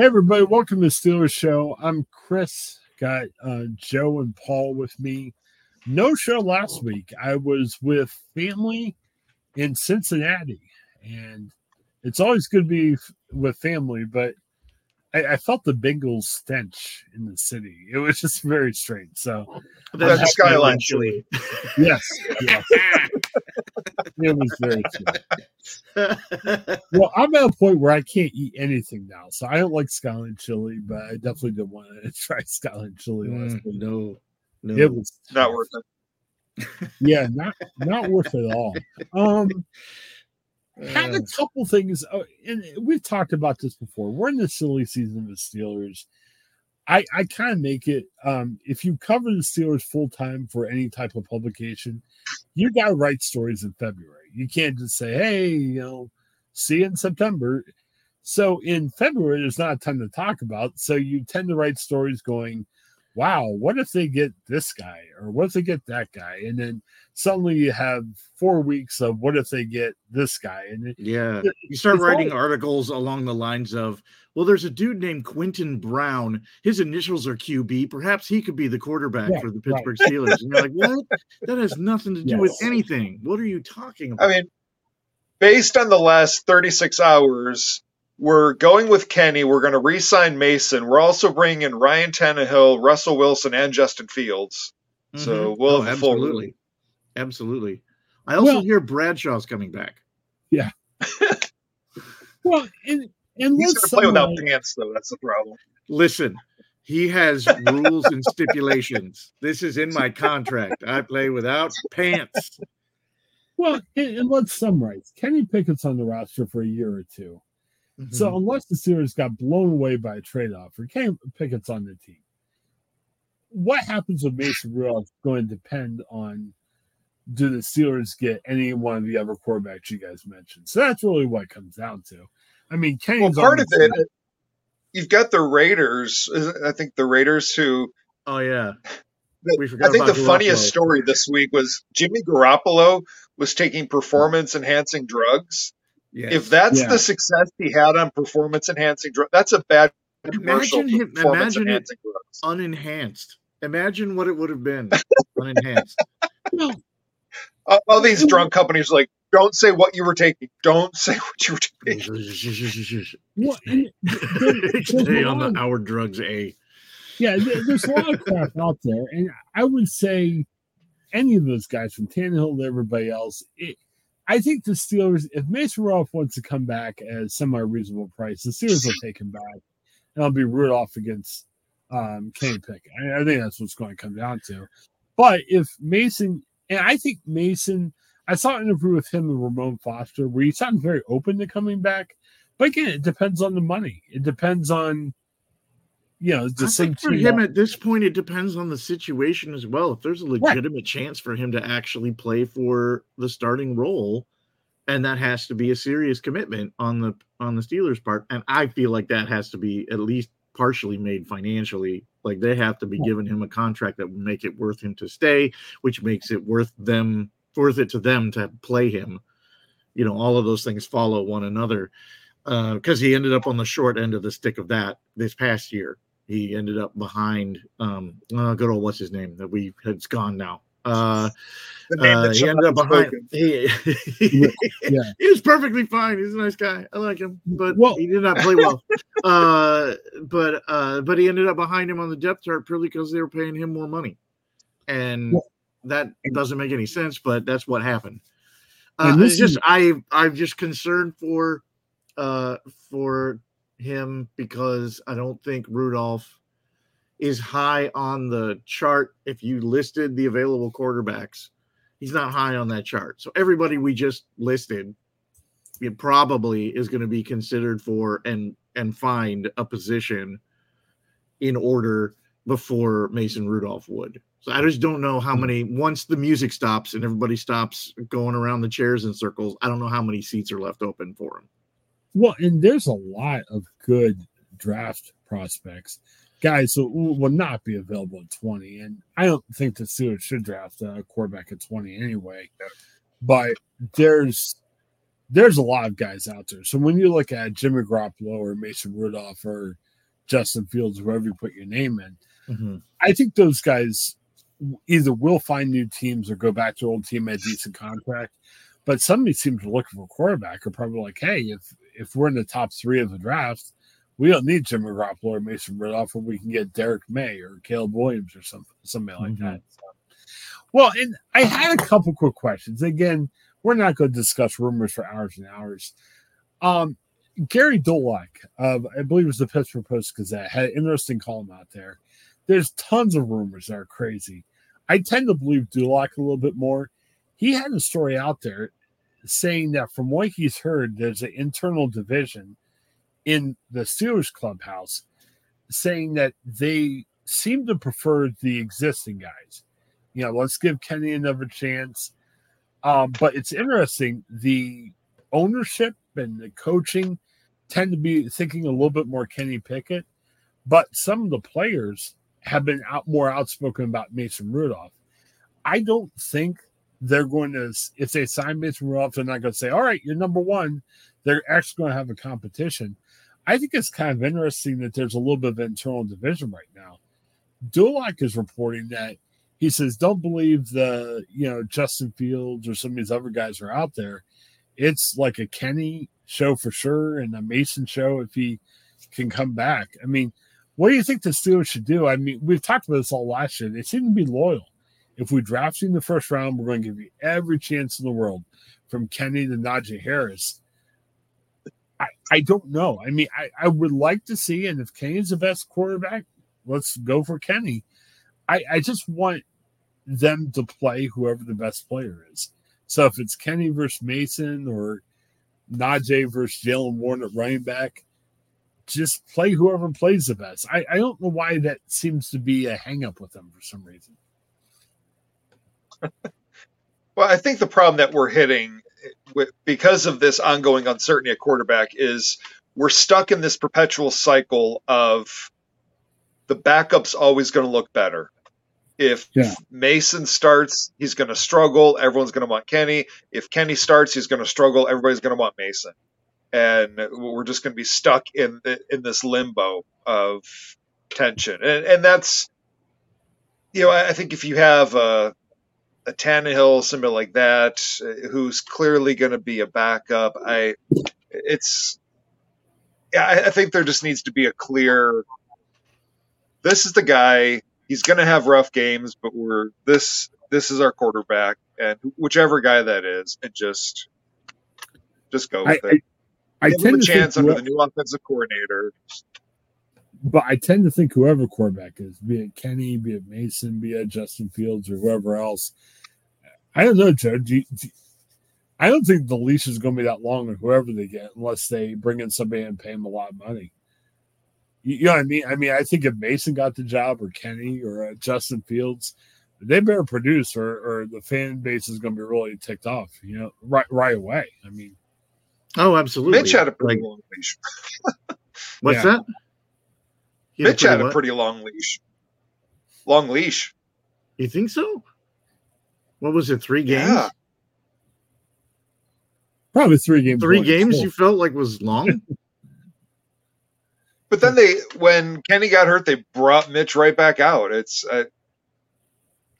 Hey, everybody. Welcome to Steelers Show. I'm Chris. Got Joe and Paul with me. No show last week. I was with family in Cincinnati, and it's always good to be with family, but I felt the Bengals stench in the city. It was just very strange. So that skyline chili. Yes. It was very strange. Well, I'm at a point where I can't eat anything now, so I don't like skyline chili, but I definitely didn't want to try skyline chili last week. No, it was not worth it. Yeah, not worth it at all. Had a couple things, and we've talked about this before. We're in the silly season of the Steelers. I kind of make it, if you cover the Steelers full-time for any type of publication, you got to write stories in February. You can't just say, hey, see you in September. So in February, there's not a ton to talk about, so you tend to write stories going, wow, what if they get this guy, or what if they get that guy? And then suddenly you have 4 weeks of what if they get this guy? And yeah, you start writing articles along the lines of, well, there's a dude named Quentin Brown. His initials are QB. Perhaps he could be the quarterback for the Pittsburgh Steelers. And you're like, what? That has nothing to do with anything. What are you talking about? I mean, based on the last 36 hours, we're going with Kenny. We're going to re-sign Mason. We're also bringing in Ryan Tannehill, Russell Wilson, and Justin Fields. Mm-hmm. So we'll have absolutely. Absolutely. I also hear Bradshaw's coming back. Yeah. Well, and he's going to play without pants, though. That's the problem. Listen, he has rules and stipulations. This is in my contract. I play without pants. Well, and let's summarize. Kenny Pickett's on the roster for a year or two. Mm-hmm. So unless the Steelers got blown away by a trade offer, Kenny Pickett's on the team. What happens with Mason Rudolph is going to depend on, do the Steelers get any one of the other quarterbacks you guys mentioned? So that's really what it comes down to. I mean, Kenny's part of it. You've got the Raiders. I think the Raiders who. Oh yeah. We forgot. I think the funniest story this week was Jimmy Garoppolo was taking performance-enhancing drugs. Yes. If that's the success he had on performance-enhancing drugs, that's a bad commercial. Imagine drugs. Unenhanced. Imagine what it would have been unenhanced. No. All these drug companies like, don't say what you were taking. Don't say what you were taking. What? Today on the Our Drugs A. Yeah, there's a lot of crap out there. And I would say any of those guys, from Tannehill to everybody else, I think the Steelers, if Mason Rudolph wants to come back at a semi-reasonable price, the Steelers will take him back, and I'll be Rudolph against Kenny Pickett. I think that's what's going to come down to. But if Mason, and I think Mason, I saw an interview with him and Ramon Foster where he sounded very open to coming back. But again, it depends on the money. It depends on, the same for him at this point, it depends on the situation as well. If there's a legitimate chance for him to actually play for the starting role, and that has to be a serious commitment on the Steelers' part. And I feel like that has to be at least partially made financially. Like they have to be giving him a contract that would make it worth him to stay, which makes it worth it to them to play him. All of those things follow one another because he ended up on the short end of the stick of that this past year. He ended up behind good old what's his name that we had gone now. He ended up behind. He was perfectly fine. He's a nice guy. I like him, but he did not play well. But he ended up behind him on the depth chart purely because they were paying him more money, and that doesn't make any sense. But that's what happened. I'm just concerned for him because I don't think Rudolph is high on the chart. If you listed the available quarterbacks, he's not high on that chart. So everybody we just listed, it probably is going to be considered for and find a position in order before Mason Rudolph would. So I just don't know how many, once the music stops and everybody stops going around the chairs in circles, I don't know how many seats are left open for him. Well, and there's a lot of good draft prospects. Guys who will not be available at 20, and I don't think the Steelers should draft a quarterback at 20 anyway. But there's a lot of guys out there. So when you look at Jimmy Garoppolo or Mason Rudolph or Justin Fields, whoever you put your name in. Mm-hmm. I think those guys either will find new teams or go back to old team at a decent contract. But some of these teams are looking for a quarterback are probably like, hey, if we're in the top three of the draft, we don't need Jimmy Garoppolo or Mason Rudolph, or we can get Derek May or Caleb Williams or somebody like mm-hmm. that. So, well, and I had a couple quick questions. Again, we're not going to discuss rumors for hours and hours. Gerry Dulac, I believe it was the Pittsburgh Post-Gazette, had an interesting column out there. There's tons of rumors that are crazy. I tend to believe Dulac a little bit more. He had a story out there saying that from what he's heard, there's an internal division in the Steelers clubhouse saying that they seem to prefer the existing guys. You know, let's give Kenny another chance. But it's interesting. The ownership and the coaching tend to be thinking a little bit more Kenny Pickett, but some of the players have been more outspoken about Mason Rudolph. I don't think they're going to, if they sign Mason Rudolph, they're not going to say, all right, you're number one. They're actually going to have a competition. I think it's kind of interesting that there's a little bit of internal division right now. Dulac is reporting that he says, don't believe the, you know, Justin Fields or some of these other guys are out there. It's like a Kenny show for sure and a Mason show if he can come back. I mean, what do you think the Steelers should do? I mean, we've talked about this all last year. They seem to be loyal. If we draft you in the first round, we're going to give you every chance in the world, from Kenny to Najee Harris. I don't know. I mean, I would like to see, and if Kenny's the best quarterback, let's go for Kenny. I just want them to play whoever the best player is. So if it's Kenny versus Mason or Najee versus Jalen Warren at running back, just play whoever plays the best. I don't know why that seems to be a hang-up with them for some reason. Well, I think the problem that we're hitting with, because of this ongoing uncertainty at quarterback, is we're stuck in this perpetual cycle of the backup's always going to look better. If Mason starts, he's going to struggle. Everyone's going to want Kenny. If Kenny starts, he's going to struggle. Everybody's going to want Mason. And we're just going to be stuck in this limbo of tension. And that's, you know, I think if you have a Tannehill, somebody like that, who's clearly going to be a backup, I think there just needs to be a clear, this is the guy. He's going to have rough games, but this is our quarterback, and whichever guy that is, and just go with it. I give him a chance under the new offensive coordinator. But I tend to think whoever quarterback is, be it Kenny, be it Mason, be it Justin Fields, or whoever else, I don't know, Joe. I don't think the leash is going to be that long on whoever they get, unless they bring in somebody and pay him a lot of money. You know what I mean? I mean, I think if Mason got the job, or Kenny, or Justin Fields, they better produce, or the fan base is going to be really ticked off. You know, right away. I mean, oh, absolutely. Mitch had a pretty long leash. What's that? Mitch had a pretty long leash. Long leash. You think so? What was it? 3 games? Yeah. Probably 3 games. 3 games? Cool. You felt like was long. But then when Kenny got hurt, they brought Mitch right back out. It's,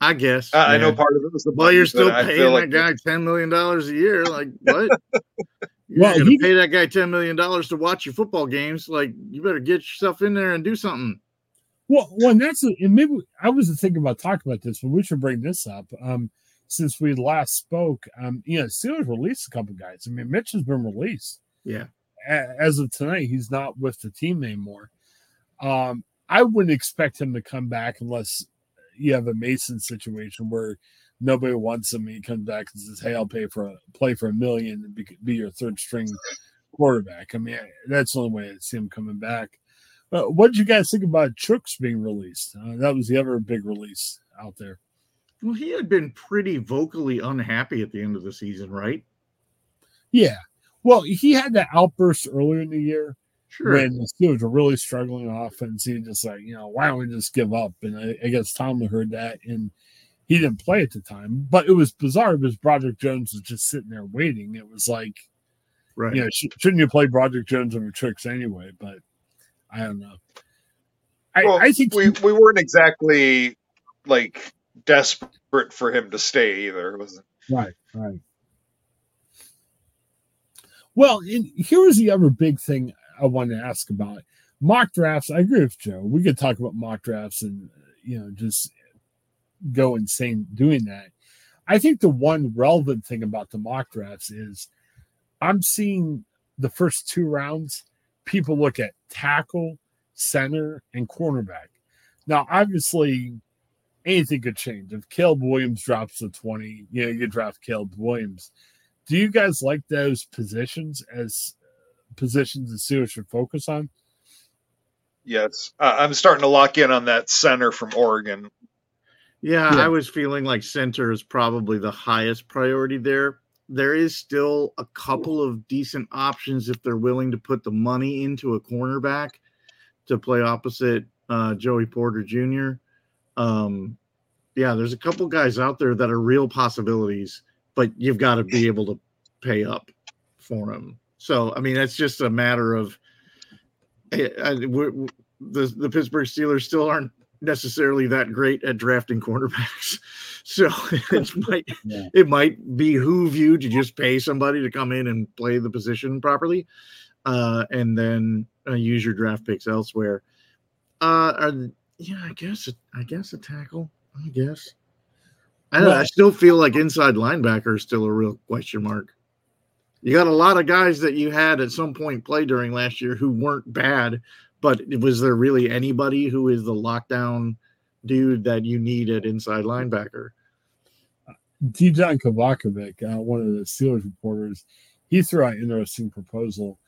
I guess. I know part of it was the money. Well, you're still paying that guy $10 million a year. Like what? You're gonna pay that guy $10 million to watch your football games. Like you better get yourself in there and do something. Well, and maybe I wasn't thinking about talking about this, but we should bring this up. Since we last spoke, Steelers released a couple guys. I mean, Mitch has been released. Yeah. As of tonight, he's not with the team anymore. I wouldn't expect him to come back unless you have a Mason situation where nobody wants him. He comes back and says, hey, I'll play for $1 million and be your third string quarterback. I mean, that's the only way I see him coming back. But what did you guys think about Chooks being released? That was the other big release out there. Well, he had been pretty vocally unhappy at the end of the season, right? Yeah. Well, he had that outburst earlier in the year when the Steelers were really struggling offense. He just like, why don't we just give up? And I guess Tomlin heard that, and he didn't play at the time. But it was bizarre because Broderick Jones was just sitting there waiting. It was like, shouldn't you play Broderick Jones over Chooks anyway? But I don't know. I think we weren't exactly like desperate for him to stay either, was it? Right, right. Well, here was the other big thing I wanted to ask about mock drafts. I agree with Joe. We could talk about mock drafts and just go insane doing that. I think the one relevant thing about the mock drafts is I'm seeing the first two rounds, people look at tackle, center, and cornerback. Now, obviously, anything could change. If Caleb Williams drops to 20, you draft Caleb Williams. Do you guys like those positions as positions the Steelers should focus on? Yes. I'm starting to lock in on that center from Oregon. Yeah, I was feeling like center is probably the highest priority there. There is still a couple of decent options if they're willing to put the money into a cornerback to play opposite Joey Porter Jr. There's a couple guys out there that are real possibilities, but you've got to be able to pay up for them. So, I mean, that's just a matter of the Pittsburgh Steelers still aren't necessarily that great at drafting cornerbacks. So it might behoove you to just pay somebody to come in and play the position properly and then use your draft picks elsewhere. I guess a tackle, I guess. I still feel like inside linebacker is still a real question mark. You got a lot of guys that you had at some point play during last year who weren't bad, but was there really anybody who is the lockdown dude that you need at inside linebacker? D. John Kavakovic, one of the Steelers reporters, he threw out an interesting proposal.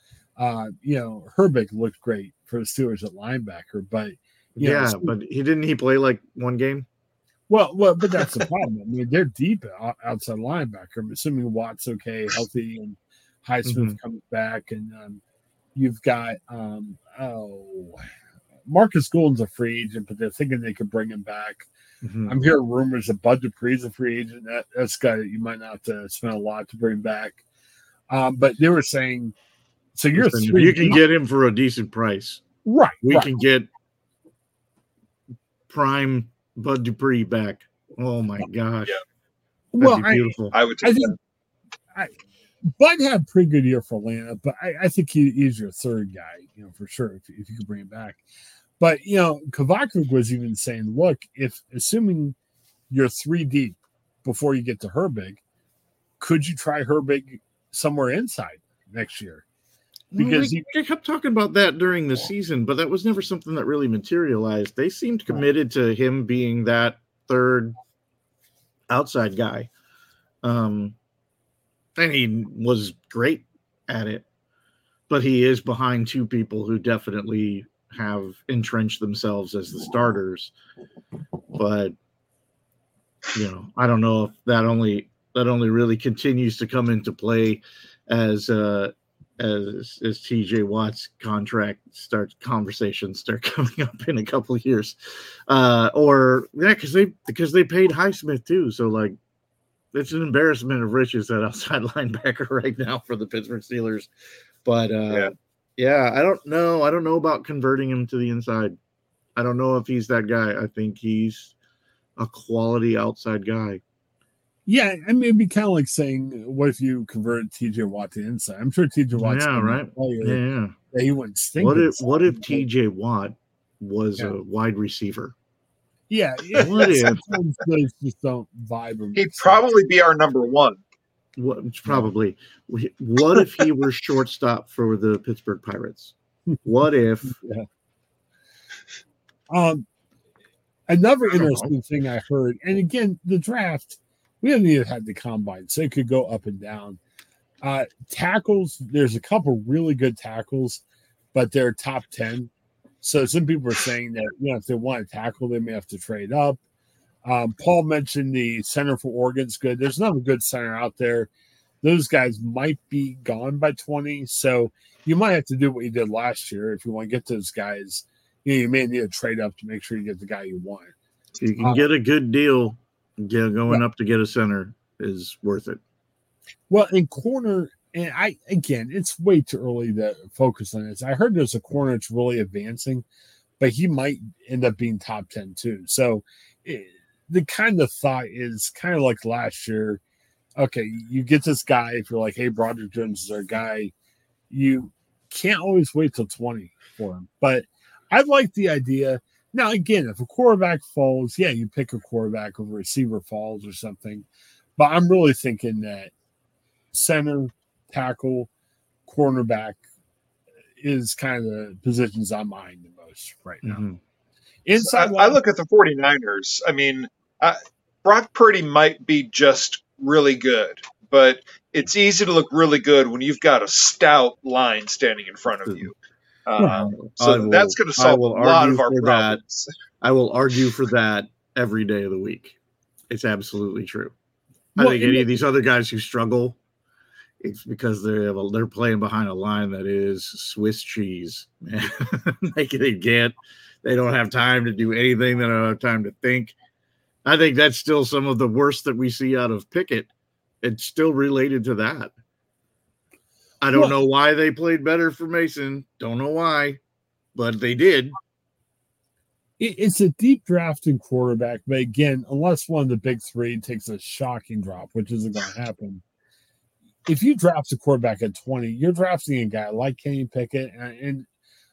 Herbig looked great for the Steelers at linebacker, but he play like one game? Well, but that's the problem. I mean, they're deep outside linebacker. I'm assuming Watt's okay, healthy, and Highsmith comes back, and you've got Marcus Gould's a free agent, but they're thinking they could bring him back. Mm-hmm. I'm hearing rumors that Bud Dupree's a free agent. That's a guy that you might not have to spend a lot to bring back. But they were saying, so you can get him for a decent price, right? We can get prime Bud Dupree back. Oh my gosh. Yeah. Well, beautiful. I would take that. Bud had a pretty good year for Atlanta, but I think he's your third guy, for sure, if you could bring him back. But Kavakovic was even saying, look, if assuming you're three deep before you get to Herbig, could you try Herbig somewhere inside next year? Because they kept talking about that during the season, but that was never something that really materialized. They seemed committed to him being that third outside guy. And he was great at it, but he is behind two people who definitely have entrenched themselves as the starters. But, I don't know if that only really continues to come into play as TJ Watt's contract conversations start coming up in a couple of years, because they paid Highsmith too. So like, it's an embarrassment of riches that outside linebacker right now for the Pittsburgh Steelers. But I don't know. I don't know about converting him to the inside. I don't know if he's that guy. I think he's a quality outside guy. Yeah, I mean, it'd be kind of like saying, what if you convert TJ Watt to inside? I'm sure TJ Watt's a player that he wouldn't stink. What if TJ Watt was a wide receiver? Yeah. Sometimes those just don't vibe. He'd probably be our number one. Probably. What if he were shortstop for the Pittsburgh Pirates? What if? Yeah. Another interesting thing I heard, and again, the draft, we haven't even had the combine, so it could go up and down. Tackles, there's a couple really good tackles, but they're top 10. So some people are saying that, if they want to tackle, they may have to trade up. Paul mentioned the center for Oregon's good. There's another good center out there. Those guys might be gone by 20. So you might have to do what you did last year. If you want to get those guys, you may need to trade up to make sure you get the guy you want. You can get a good deal. Yeah, going up to get a center is worth it. Well, in corner, and it's way too early to focus on this. I heard there's a corner that's really advancing, but he might end up being top 10 too. So the kind of thought is kind of like last year. Okay, you get this guy. If you're like, hey, Broderick Jones is our guy, you can't always wait till 20 for him. But I like the idea. Now, again, if a quarterback falls, yeah, you pick a quarterback or a receiver falls or something. But I'm really thinking that center, tackle, cornerback is kind of the positions I'm eyeing the most right now. Mm-hmm. Inside, so I look at the 49ers. I mean, Brock Purdy might be just really good, but it's easy to look really good when you've got a stout line standing in front of you. That's going to solve a lot of our problems. I will argue for that every day of the week. It's absolutely true. I think any of these other guys who struggle, it's because they're playing behind a line that is Swiss cheese. Man. They don't have time to do anything. They don't have time to think. I think that's still some of the worst that we see out of Pickett. It's still related to that. I don't know why they played better for Mason. Don't know why, but they did. It's a deep draft in quarterback, but again, unless one of the big three takes a shocking drop, which isn't going to happen, if you draft a quarterback at 20, you're drafting a guy like Kenny Pickett, and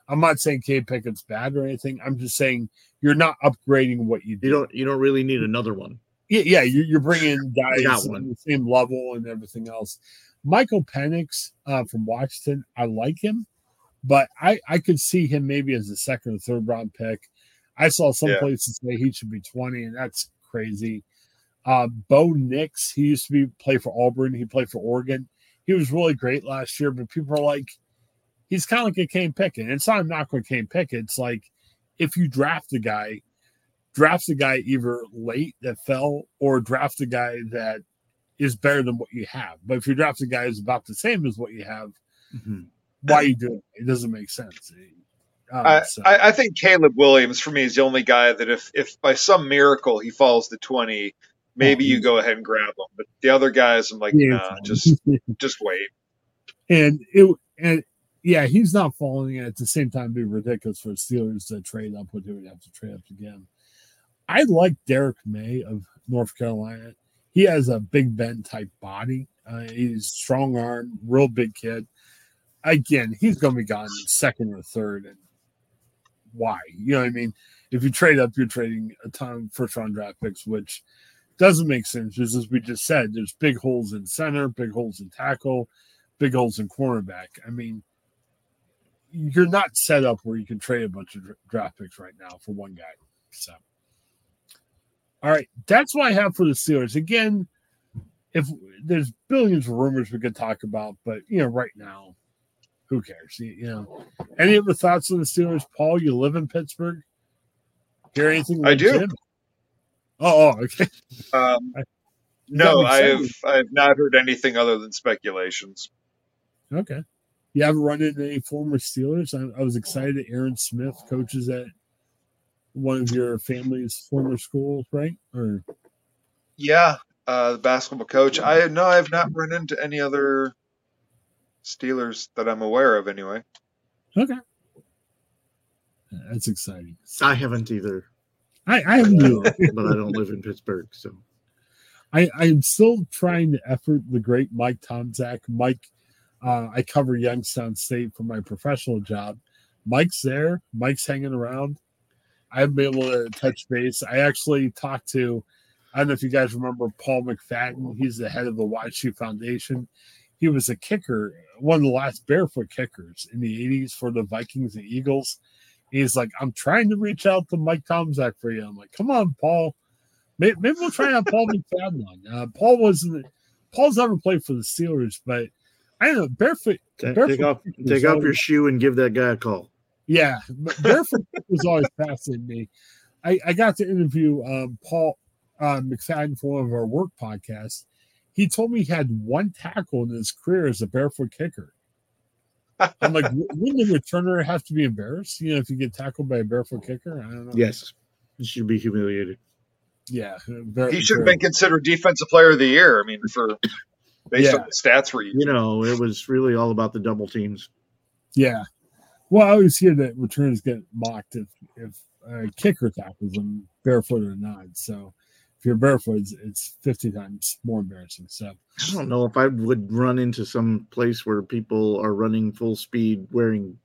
I'm not saying Kenny Pickett's bad or anything. I'm just saying you're not upgrading what you do. You don't really need another one. Yeah, you're bringing guys on the same level and everything else. Michael Penix from Washington, I like him, but I could see him maybe as a second or third round pick. I saw some places say he should be 20, and that's crazy. Bo Nix, he used to play for Auburn. He played for Oregon. He was really great last year, but people are like, he's kind of like a Kenny Pickett. And it's not a knock on Kenny Pickett. It's like if you draft a guy either late that fell or draft a guy that is better than what you have. But if you draft a guy who's about the same as what you have, why are you doing it? It doesn't make sense. I think Caleb Williams, for me, is the only guy that if by some miracle he falls to 20, maybe you go ahead and grab him. But the other guys, I'm like, just wait. And he's not falling. And at the same time, it'd be ridiculous for Steelers to trade up when they would have to trade up again. I like Derek May of North Carolina. He has a Big Ben type body. He's strong arm, real big kid. Again, he's going to be gone second or third. And why? You know what I mean? If you trade up, you're trading a ton of first round draft picks, which doesn't make sense. Just as we just said, there's big holes in center, big holes in tackle, big holes in cornerback. I mean, you're not set up where you can trade a bunch of draft picks right now for one guy. So, all right, that's what I have for the Steelers. Again, if there's billions of rumors we could talk about, but right now, who cares? Any other thoughts on the Steelers? Paul, you live in Pittsburgh. Hear anything? I do. Jim? Oh, okay. No, I have not heard anything other than speculations. Okay. You haven't run into any former Steelers? I was excited that Aaron Smith coaches at one of your family's former schools, right? Or the basketball coach. I have not run into any other Steelers that I'm aware of, anyway. Okay, that's exciting. I haven't either. I haven't either, but I don't live in Pittsburgh, so I'm still trying to effort the great Mike Tomczak. Mike, I cover Youngstown State for my professional job. Mike's there. Mike's hanging around. I've been able to touch base. I actually talked to, I don't know if you guys remember Paul McFadden. He's the head of the WashU Foundation. He was a kicker, one of the last barefoot kickers in the 80s for the Vikings and Eagles. He's like, I'm trying to reach out to Mike Tomczak for you. I'm like, come on, Paul. Maybe we'll try out Paul McFadden on. Paul's never played for the Steelers, but I don't know, barefoot take off your shoe and give that guy a call. Yeah, barefoot was always fascinating me. I got to interview Paul McFadden for one of our work podcasts. He told me he had one tackle in his career as a barefoot kicker. I'm like, wouldn't the returner have to be embarrassed? If you get tackled by a barefoot kicker? I don't know. Yes, he should be humiliated. Yeah. He should have been considered Defensive Player of the Year. I mean, based on the stats for you. It was really all about the double teams. Yeah. Well, I always hear that returners get mocked if if kicker tackles them barefooted or not. So if you're barefoot, it's 50 times more embarrassing. So I don't know if I would run into some place where people are running full speed wearing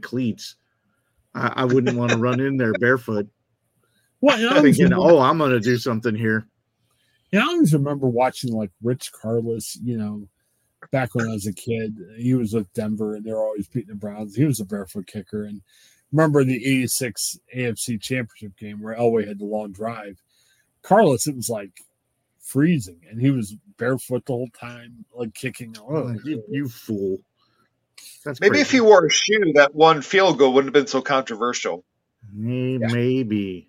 cleats. I wouldn't want to run in there barefoot. Well, I'm thinking, I'm going to do something here. Yeah, I always remember watching like Rich Carlos, back when I was a kid. He was with Denver, and they were always beating the Browns. He was a barefoot kicker. And remember the 86 AFC Championship game where Elway had the long drive. Carlos, it was like freezing, and he was barefoot the whole time, like kicking. Oh, you fool. That's maybe crazy. If he wore a shoe, that one field goal wouldn't have been so controversial. Maybe.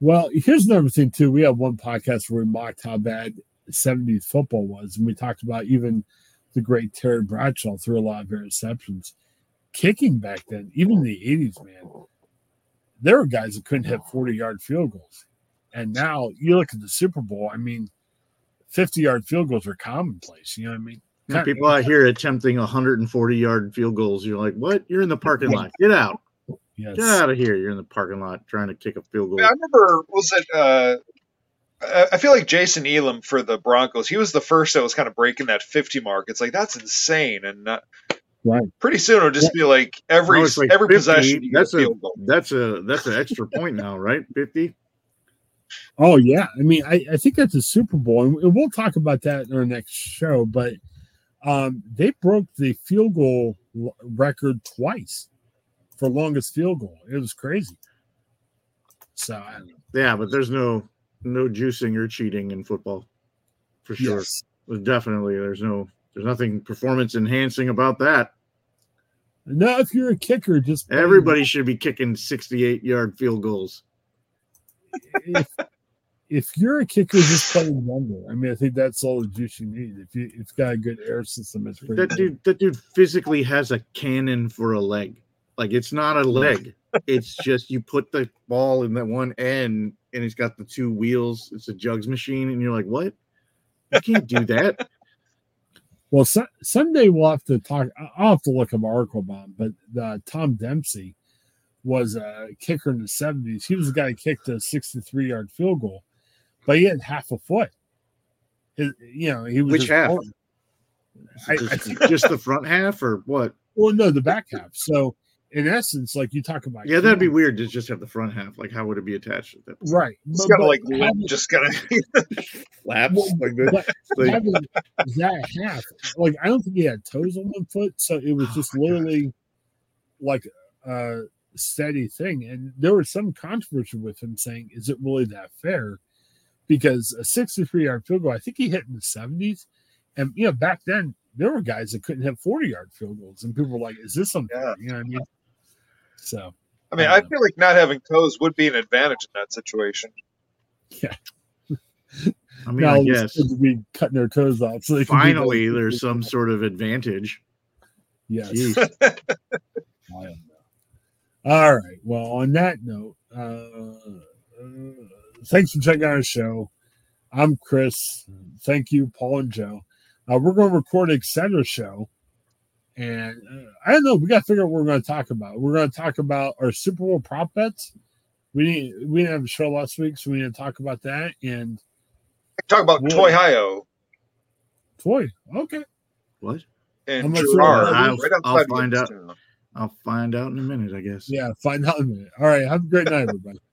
Well, here's another thing, too. We have one podcast where we mocked how bad 70s football was, and we talked about even the great Terry Bradshaw threw a lot of interceptions. Kicking back then, even in the 80s, man, there were guys that couldn't hit 40-yard field goals. And now you look at the Super Bowl, 50-yard field goals are commonplace. You know what I mean? Not people out here attempting 140-yard field goals. You're like, what? You're in the parking lot. Get out. Yes. Get out of here. You're in the parking lot trying to kick a field goal. Yeah, I remember, I feel like Jason Elam for the Broncos, he was the first that was kind of breaking that 50 mark. It's like, that's insane. And right. Pretty soon it'll just be like every 50, possession you get a field goal. That's an extra point now, right? 50? Oh, yeah. I think that's a Super Bowl. And we'll talk about that in our next show. But they broke the field goal record twice for longest field goal. It was crazy. So I don't know. Yeah, but there's no juicing or cheating in football, for sure. Yes. Definitely, there's nothing performance enhancing about that. No, if you're a kicker, just everybody should be kicking 68-yard field goals. If you're a kicker, just play longer. I think that's all the juice you need. If it's got a good air system, it's pretty. That dude physically has a cannon for a leg. Like, it's not a leg. It's just you put the ball in that one end, and it's got the two wheels. It's a jugs machine, and you're like, what? You can't do that. Well, someday we'll have to talk. I'll have to look up an article about him, but Tom Dempsey was a kicker in the 70s. He was the guy who kicked a 63-yard field goal. But he had half a foot. He was. Which half? Just the front half, or what? Well, no, the back half. So, in essence, like you talk about, that'd be weird to just have the front half. Like, how would it be attached at that point? Right? It's got to flaps. Like this. That half. Like, I don't think he had toes on one foot, so it was just literally like a steady thing. And there was some controversy with him saying, "Is it really that fair?" Because a 63-yard field goal, I think he hit in the 70s. And, back then, there were guys that couldn't hit 40-yard field goals. And people were like, is this something? Yeah. You know what I mean? So, I feel like not having toes would be an advantage in that situation. Yeah. I guess. Be cutting their toes off. So finally, there's some sort of advantage. Yes. I don't know. All right. Well, on that note, thanks for checking out our show. I'm Chris. Thank you, Paul and Joe. We're going to record an etc. show. And I don't know. We got to figure out what we're going to talk about. We're going to talk about our Super Bowl prop bets. We didn't have a show last week, so we need to talk about that. And talk about Toy-Hio. Toy. Okay. What? And I'll find out in a minute, I guess. Yeah, find out in a minute. All right. Have a great night, everybody.